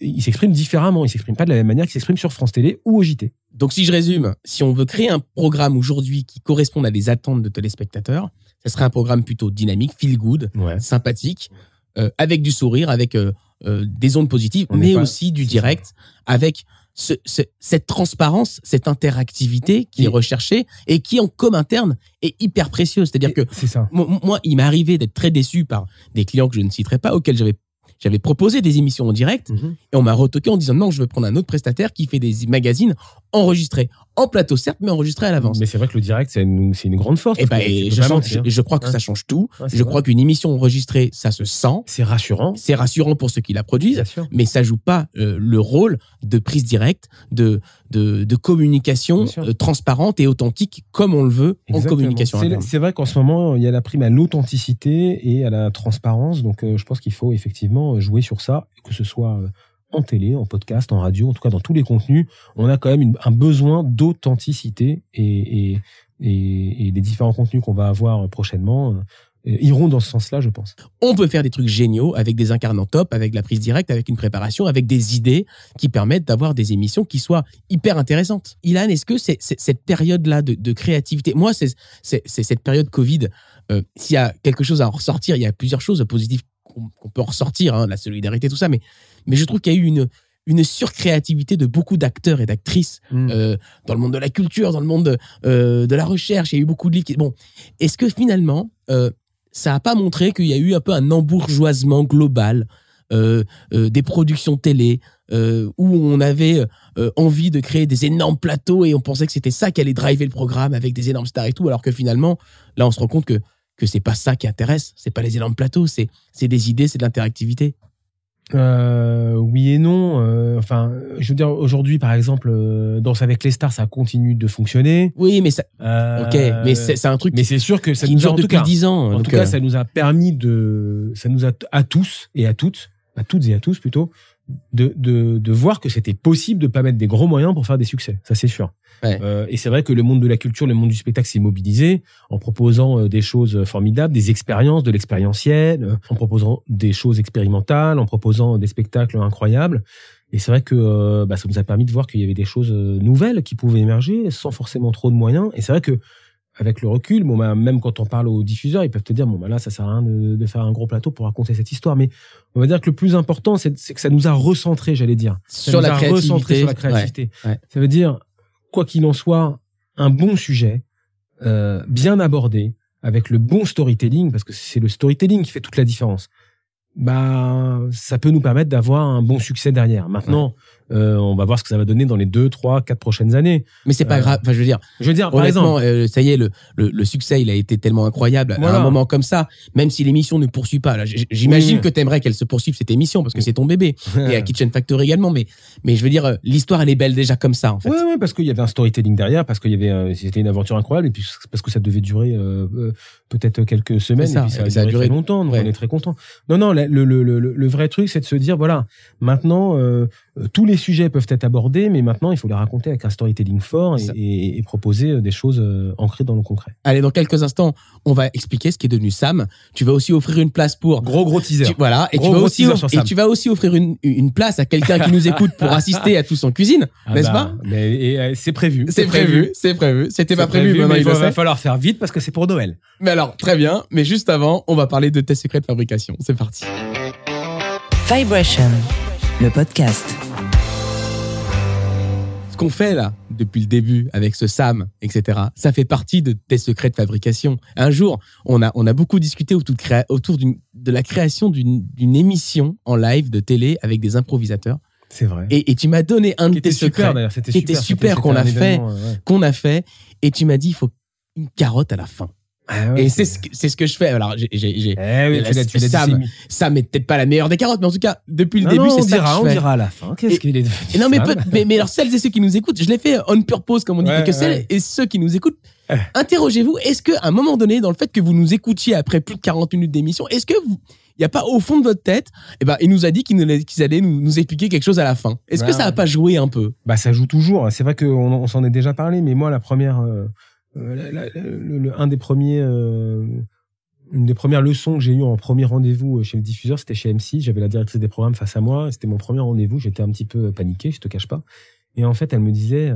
ils s'expriment différemment, ils s'expriment pas de la même manière qu'ils s'expriment sur France Télé ou au JT. Donc, si je résume, si on veut créer un programme aujourd'hui qui corresponde à des attentes de téléspectateurs, ce serait un programme plutôt dynamique, feel good, sympathique, avec du sourire, avec... des ondes positives, mais aussi du direct, avec cette transparence, cette interactivité qui est recherchée et qui, en com' interne, est hyper précieuse. C'est-à-dire que moi, il m'est arrivé d'être très déçu par des clients que je ne citerai pas, auxquels j'avais proposé des émissions en direct, et on m'a retoqué en disant non, je veux prendre un autre prestataire qui fait des magazines enregistrés, en plateau certes, mais enregistrés à l'avance. Mais c'est vrai que le direct, c'est une grande force. Et je crois que ça change tout. Je crois qu'une émission enregistrée, ça se sent. C'est rassurant. C'est rassurant pour ceux qui la produisent, mais ça joue pas le rôle de prise directe, de communication transparente et authentique comme on le veut. Exactement. En communication. C'est vrai qu'en ce moment, il y a la prime à l'authenticité et à la transparence, donc je pense qu'il faut effectivement jouer sur ça, que ce soit en télé, en podcast, en radio, en tout cas dans tous les contenus, on a quand même un besoin d'authenticité et les différents contenus qu'on va avoir prochainement iront dans ce sens-là, je pense. On peut faire des trucs géniaux avec des incarnants top, avec de la prise directe, avec une préparation, avec des idées qui permettent d'avoir des émissions qui soient hyper intéressantes. Ilan, est-ce que c'est cette période-là de créativité, moi c'est cette période Covid, s'il y a quelque chose à ressortir, il y a plusieurs choses positives qu'on peut en ressortir, la solidarité, tout ça, mais je trouve qu'il y a eu une surcréativité de beaucoup d'acteurs et d'actrices dans le monde de la culture, dans le monde de la recherche, il y a eu beaucoup de livres. Bon, est-ce que finalement, ça n'a pas montré qu'il y a eu un peu un embourgeoisement global des productions télé, où on avait envie de créer des énormes plateaux et on pensait que c'était ça qui allait driver le programme avec des énormes stars et tout, alors que finalement, là, on se rend compte que c'est pas ça qui intéresse, c'est pas les énormes plateaux, c'est des idées, c'est de l'interactivité. Oui et non. Enfin, je veux dire, aujourd'hui, par exemple, Danse avec les stars, ça continue de fonctionner. Oui, mais ça. Ok, mais c'est un truc. Mais c'est sûr que ça nous a, en tout cas, 10 ans. En tout cas, ça nous a permis de, ça nous a à tous et à toutes et à tous plutôt, de voir que c'était possible de pas mettre des gros moyens pour faire des succès. Ça, c'est sûr. Ouais. Et c'est vrai que le monde de la culture, le monde du spectacle s'est mobilisé en proposant des choses formidables, des expériences, de l'expérientiel, en proposant des choses expérimentales, en proposant des spectacles incroyables. Et c'est vrai que ça nous a permis de voir qu'il y avait des choses nouvelles qui pouvaient émerger sans forcément trop de moyens. Et c'est vrai que avec le recul, même quand on parle aux diffuseurs, ils peuvent te dire là, ça sert à rien de faire un gros plateau pour raconter cette histoire. Mais on va dire que le plus important, c'est que ça nous a recentrés, j'allais dire, sur la créativité. Ouais. Ça veut dire, quoi qu'il en soit, un bon sujet, bien abordé, avec le bon storytelling, parce que c'est le storytelling qui fait toute la différence. Ça peut nous permettre d'avoir un bon succès derrière. Maintenant, On va voir ce que ça va donner dans les 2, 3, 4 prochaines années. Mais c'est pas grave. Enfin, je veux dire par exemple, ça y est, le succès, il a été tellement incroyable. Voilà. À un moment comme ça, même si l'émission ne poursuit pas, j'imagine que t'aimerais qu'elle se poursuive, cette émission, parce que c'est ton bébé. Et à Kitchen Factory également. Mais je veux dire, l'histoire, elle est belle déjà comme ça, en fait. Ouais, ouais, parce qu'il y avait un storytelling derrière, parce qu'il y avait, c'était une aventure incroyable, et puis parce que ça devait durer peut-être quelques semaines, ça, et puis ça a duré très longtemps. Donc on est très content. Non, le vrai truc, c'est de se dire, voilà, maintenant, tous les sujets peuvent être abordés, mais maintenant, il faut les raconter avec un storytelling fort et proposer des choses ancrées dans le concret. Allez, dans quelques instants, on va expliquer ce qui est devenu Sam. Tu vas aussi offrir une place pour... Gros teaser. Voilà. Et tu vas aussi offrir une place à quelqu'un qui nous écoute pour assister à Tous en Cuisine, n'est-ce pas? C'est prévu. C'est prévu. C'était pas prévu, mais il va falloir faire vite parce que c'est pour Noël. Mais alors, très bien. Mais juste avant, on va parler de tes secrets de fabrication. C'est parti. Vibration, le podcast. Qu'on fait là, depuis le début, avec ce Sam, etc., ça fait partie de tes secrets de fabrication. Un jour, on a beaucoup discuté autour de la création d'une émission en live de télé avec des improvisateurs. C'est vrai. Et tu m'as donné un de tes secrets. C'était super qu'on a fait. Et tu m'as dit, il faut une carotte à la fin. Ah ouais, et c'est ce que je fais. Alors, Sam n'est peut-être pas la meilleure des carottes, mais en tout cas, depuis le début, c'est ça que je fais. On dira à la fin. Qu'est-ce qu'il est devenu? Non, mais alors, celles et ceux qui nous écoutent, je l'ai fait on purpose, comme on dit, celles et ceux qui nous écoutent, interrogez-vous, est-ce qu'à un moment donné, dans le fait que vous nous écoutiez après plus de 40 minutes d'émission, est-ce que vous... Il n'y a pas au fond de votre tête, il nous a dit qu'ils allaient nous expliquer quelque chose à la fin. Est-ce que ça n'a pas joué un peu? Ça joue toujours. C'est vrai qu'on s'en est déjà parlé, mais moi, une des premières leçons que j'ai eues en premier rendez-vous chez le diffuseur, c'était chez M6. J'avais la directrice des programmes face à moi. C'était mon premier rendez-vous. J'étais un petit peu paniqué, je te cache pas. Et en fait, elle me disait,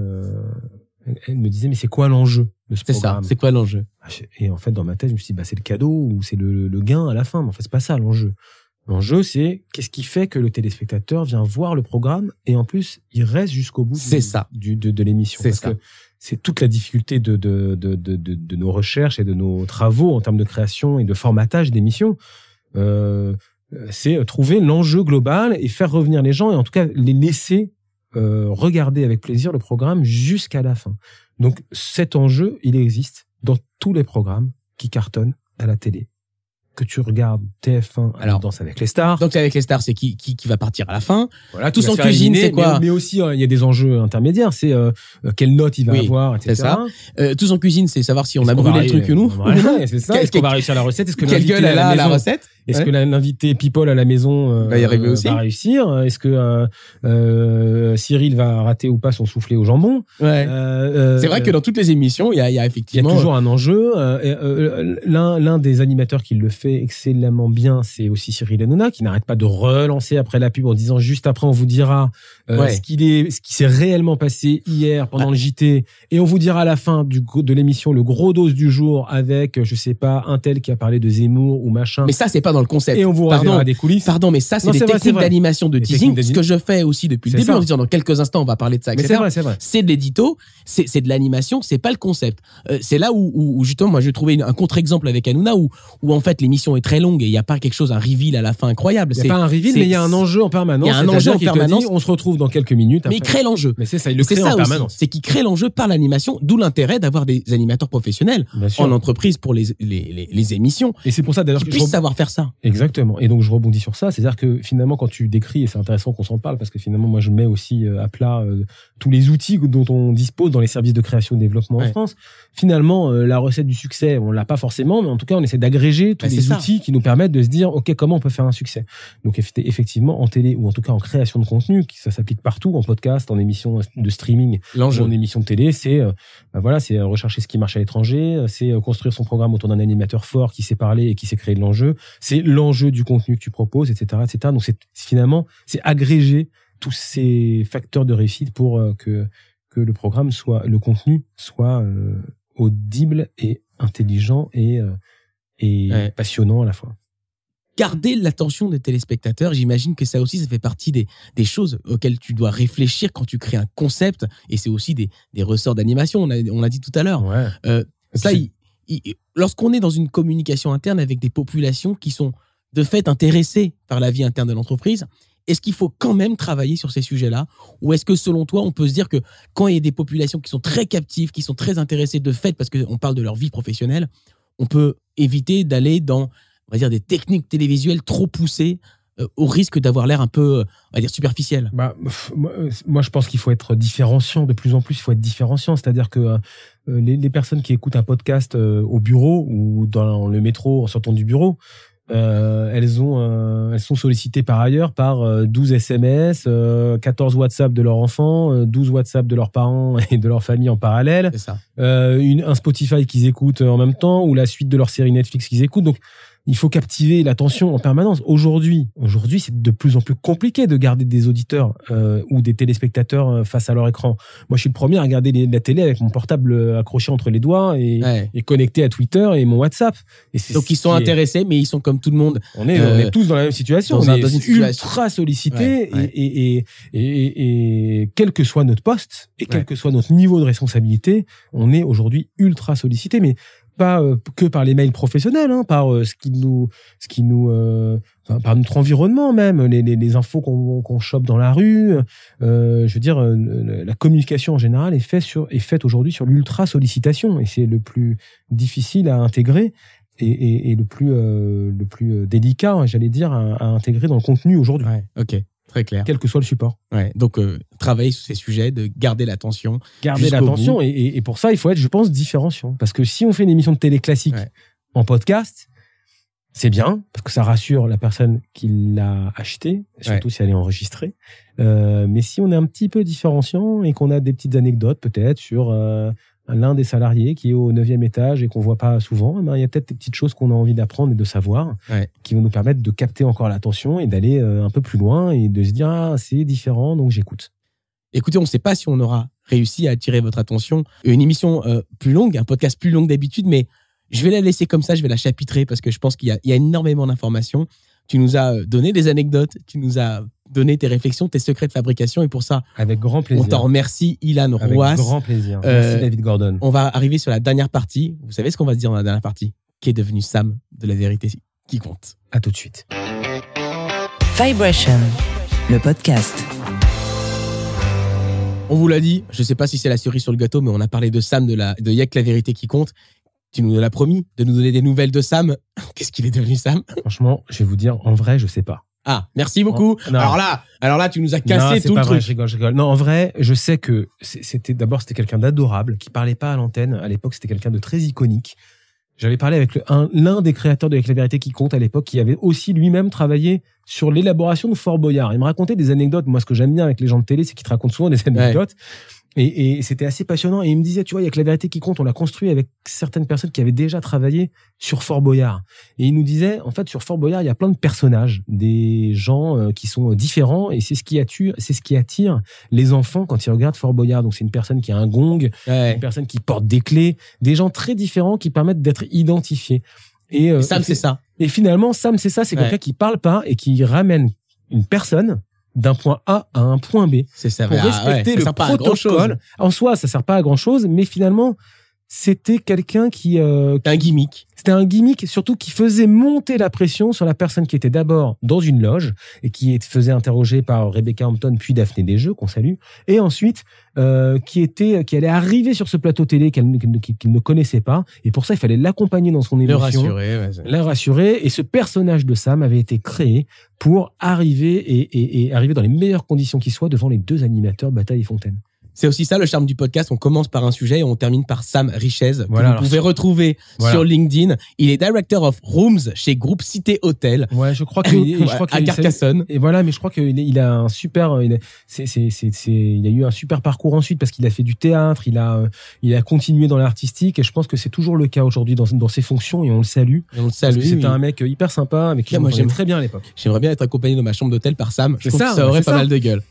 mais c'est quoi l'enjeu de ce programme ? C'est ça, c'est quoi l'enjeu ? Et en fait, dans ma tête, je me suis dit, c'est le cadeau ou c'est le gain à la fin. Mais en fait, c'est pas ça l'enjeu. L'enjeu, c'est qu'est-ce qui fait que le téléspectateur vient voir le programme et en plus, il reste jusqu'au bout de l'émission. C'est ça. C'est toute la difficulté de nos recherches et de nos travaux en termes de création et de formatage d'émissions. C'est trouver l'enjeu global et faire revenir les gens et en tout cas les laisser regarder avec plaisir le programme jusqu'à la fin. Donc cet enjeu, il existe dans tous les programmes qui cartonnent à la télé. Que tu regardes TF1, Danse avec les stars. Donc avec les stars, c'est qui va partir à la fin. Voilà, Tous en Cuisine, c'est quoi? Mais aussi, il y a des enjeux intermédiaires. C'est quelle note il va avoir, etc. C'est ça. Tous en Cuisine, c'est savoir si on a brûlé le truc ou non. Voilà, c'est ça. Est-ce qu'on va réussir la recette? Est-ce que l'invité à la recette? Est-ce que l'invité People à la maison va réussir? Est-ce que Cyril va rater ou pas son soufflé au jambon? C'est vrai que dans toutes les émissions, il y a effectivement... Il y a toujours un enjeu. L'un des animateurs qui le fait excellemment bien, c'est aussi Cyril Hanouna, qui n'arrête pas de relancer après la pub en disant juste après, on vous dira ce qui s'est réellement passé hier pendant le JT, et on vous dira à la fin de l'émission le gros dose du jour avec, je sais pas, un tel qui a parlé de Zemmour ou machin. Mais ça, c'est pas dans le concept. Et on vous reverra des coulisses. Pardon, mais ça, c'est des techniques d'animation de teasing, ce que je fais aussi depuis le début en disant dans quelques instants, on va parler de ça, etc. Mais c'est vrai. C'est de l'édito, c'est de l'animation, c'est pas le concept. C'est là où justement, moi, j'ai trouvé un contre-exemple avec Hanouna où en fait, l'émission est très longue et il n'y a pas quelque chose, un reveal à la fin incroyable. Il n'y a pas un reveal, mais il y a un enjeu en permanence. Il y a un enjeu en permanence. On se retrouve dans quelques minutes. Mais il crée l'enjeu. Mais c'est ça, il le crée en permanence. C'est qu'il crée l'enjeu par l'animation, d'où l'intérêt d'avoir des animateurs professionnels en entreprise pour les émissions. Et c'est pour ça d'ailleurs que je puisse savoir faire ça. Exactement. Et donc je rebondis sur ça. C'est-à-dire que finalement, quand tu décris, et c'est intéressant qu'on s'en parle parce que finalement, moi je mets aussi à plat tous les outils dont on dispose dans les services de création et développement en France. Finalement, la recette du succès, on l'a pas forcément, mais en tout cas, on essaie d'agréger tous les outils qui nous permettent de se dire, OK, comment on peut faire un succès? Donc, effectivement, en télé, ou en tout cas en création de contenu, ça s'applique partout, en podcast, en émission de streaming, en émission de télé, c'est rechercher ce qui marche à l'étranger, c'est construire son programme autour d'un animateur fort qui sait parler et qui sait créer de l'enjeu, c'est l'enjeu du contenu que tu proposes, etc., etc. Donc, c'est agréger tous ces facteurs de réussite pour que le programme soit, le contenu soit audible et intelligent et passionnant à la fois. Garder l'attention des téléspectateurs, j'imagine que ça aussi, ça fait partie des choses auxquelles tu dois réfléchir quand tu crées un concept, et c'est aussi des ressorts d'animation, on l'a dit tout à l'heure. Ouais. Lorsqu'on est dans une communication interne avec des populations qui sont de fait intéressées par la vie interne de l'entreprise, Est-ce qu'il faut quand même travailler sur ces sujets-là? Ou est-ce que, selon toi, on peut se dire que quand il y a des populations qui sont très captives, qui sont très intéressées de fait, parce qu'on parle de leur vie professionnelle, on peut éviter d'aller dans, on va dire, des techniques télévisuelles trop poussées au risque d'avoir l'air un peu, on va dire, superficiel? Bah, moi, je pense qu'il faut être différenciant. De plus en plus, il faut être différenciant. C'est-à-dire que les personnes qui écoutent un podcast au bureau ou dans le métro en sortant du bureau, elles sont sollicitées par ailleurs par 12 SMS, 14 WhatsApp de leurs enfants, 12 WhatsApp de leurs parents et de leur famille en parallèle. C'est ça. Un Spotify qu'ils écoutent en même temps ou la suite de leur série Netflix qu'ils écoutent. Donc, il faut captiver l'attention en permanence. Aujourd'hui, c'est de plus en plus compliqué de garder des auditeurs ou des téléspectateurs face à leur écran. Moi, je suis le premier à regarder la télé avec mon portable accroché entre les doigts et connecté à Twitter et mon WhatsApp. Et donc, ils sont intéressés, mais ils sont comme tout le monde. On est tous dans la même situation. On est ultra sollicités et quel que soit notre poste et quel que soit notre niveau de responsabilité, on est aujourd'hui ultra sollicités. Mais pas que par les mails professionnels, par par notre environnement même, les infos qu'on chope dans la rue. Je veux dire, la communication en général est faite aujourd'hui sur l'ultra sollicitation, et c'est le plus difficile à intégrer et le plus délicat, j'allais dire, à intégrer dans le contenu aujourd'hui. Ouais, ok. Très clair. Quel que soit le support. Ouais, donc, travailler sur ces sujets, de garder l'attention. Garder l'attention. Et pour ça, il faut être, je pense, différenciant. Parce que si on fait une émission de télé classique en podcast, c'est bien, parce que ça rassure la personne qui l'a achetée, surtout si elle est enregistrée. Mais si on est un petit peu différenciant et qu'on a des petites anecdotes, peut-être, sur l'un des salariés qui est au 9e étage et qu'on ne voit pas souvent, il y a peut-être des petites choses qu'on a envie d'apprendre et de savoir qui vont nous permettre de capter encore l'attention et d'aller un peu plus loin et de se dire « Ah, c'est différent, donc j'écoute ». Écoutez, on ne sait pas si on aura réussi à attirer votre attention. Une émission plus longue, un podcast plus long que d'habitude, mais je vais la laisser comme ça, je vais la chapitrer parce que je pense qu'il y a énormément d'informations. Tu nous as donné des anecdotes, tu nous as donné tes réflexions, tes secrets de fabrication. Et pour ça, avec grand plaisir, on t'en remercie, Ilan Rouas. Avec grand plaisir. Merci, David Gordon. On va arriver sur la dernière partie. Vous savez ce qu'on va se dire dans la dernière partie? Qui est devenu Sam de La Vérité qui Compte. À tout de suite. Vibration, le podcast. On vous l'a dit, je ne sais pas si c'est la cerise sur le gâteau, mais on a parlé de Sam de Y'a que la vérité qui compte. Tu nous l'as promis de nous donner des nouvelles de Sam. Qu'est-ce qu'il est devenu, Sam? Franchement, je vais vous dire, en vrai, je sais pas. Ah, merci beaucoup. Non. Alors là, tu nous as cassé tout le truc. Non, c'est pas vrai, je rigole. Non, en vrai, je sais que c'était quelqu'un d'adorable qui parlait pas à l'antenne. À l'époque, c'était quelqu'un de très iconique. J'avais parlé avec l'un des créateurs de La Vérité qui Compte à l'époque, qui avait aussi lui-même travaillé sur l'élaboration de Fort Boyard. Il me racontait des anecdotes. Moi, ce que j'aime bien avec les gens de télé, c'est qu'ils te racontent souvent des anecdotes. Ouais. Et c'était assez passionnant. Et il me disait, tu vois, il y a que La Vérité qui Compte. On l'a construit avec certaines personnes qui avaient déjà travaillé sur Fort Boyard. Et il nous disait, en fait, sur Fort Boyard, il y a plein de personnages, des gens qui sont différents. Et c'est ce qui attire les enfants quand ils regardent Fort Boyard. Donc, c'est une personne qui a un gong, une personne qui porte des clés, des gens très différents qui permettent d'être identifiés. Et Sam, c'est ça. Et finalement, Sam, c'est ça. C'est quelqu'un qui parle pas et qui ramène une personne d'un point A à un point B. C'est ça, pour respecter le protocole. En soi, ça sert pas à grand chose, mais finalement, c'était quelqu'un qui... un gimmick. C'était un gimmick, surtout qui faisait monter la pression sur la personne qui était d'abord dans une loge et qui faisait interroger par Rebecca Hampton puis Daphné Desjeux, qu'on salue, et ensuite qui allait arriver sur ce plateau télé qu'il ne connaissait pas. Et pour ça, il fallait l'accompagner dans son émotion. La rassurer. Et ce personnage de Sam avait été créé pour arriver et arriver dans les meilleures conditions qui soient devant les deux animateurs Bataille et Fontaine. C'est aussi ça le charme du podcast. On commence par un sujet et on termine par Sam Richez, que vous pouvez retrouver sur LinkedIn. Il est Director of Rooms chez Groupe Cité Hôtel. Ouais, je crois que à Carcassonne. Et voilà, mais je crois qu'il a un super... il a eu un super parcours ensuite parce qu'il a fait du théâtre, il a continué dans l'artistique et je pense que c'est toujours le cas aujourd'hui dans ses fonctions et on le salue. C'était un mec hyper sympa avec qui j'aime très bien à l'époque. J'aimerais bien être accompagné dans ma chambre d'hôtel par Sam. Je trouve que ça aurait pas mal de gueule.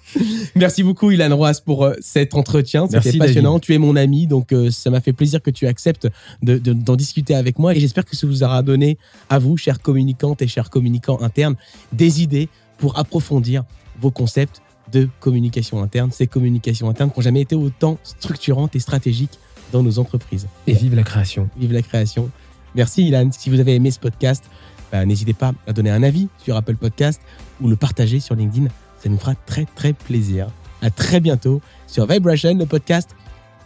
Merci beaucoup, Ilan Rouas, pour cette entretien, c'était passionnant. David. Tu es mon ami, donc ça m'a fait plaisir que tu acceptes d'en discuter avec moi et j'espère que ça vous aura donné à vous, chères communicantes et chers communicants internes, des idées pour approfondir vos concepts de communication interne, ces communications internes qui n'ont jamais été autant structurantes et stratégiques dans nos entreprises. Et vive la création. Vive la création. Merci Ilan, si vous avez aimé ce podcast, bah, n'hésitez pas à donner un avis sur Apple Podcast ou le partager sur LinkedIn. Ça nous fera très, très plaisir. À très bientôt sur Vibration, le podcast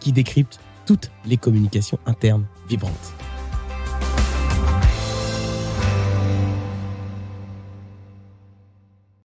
qui décrypte toutes les communications internes vibrantes.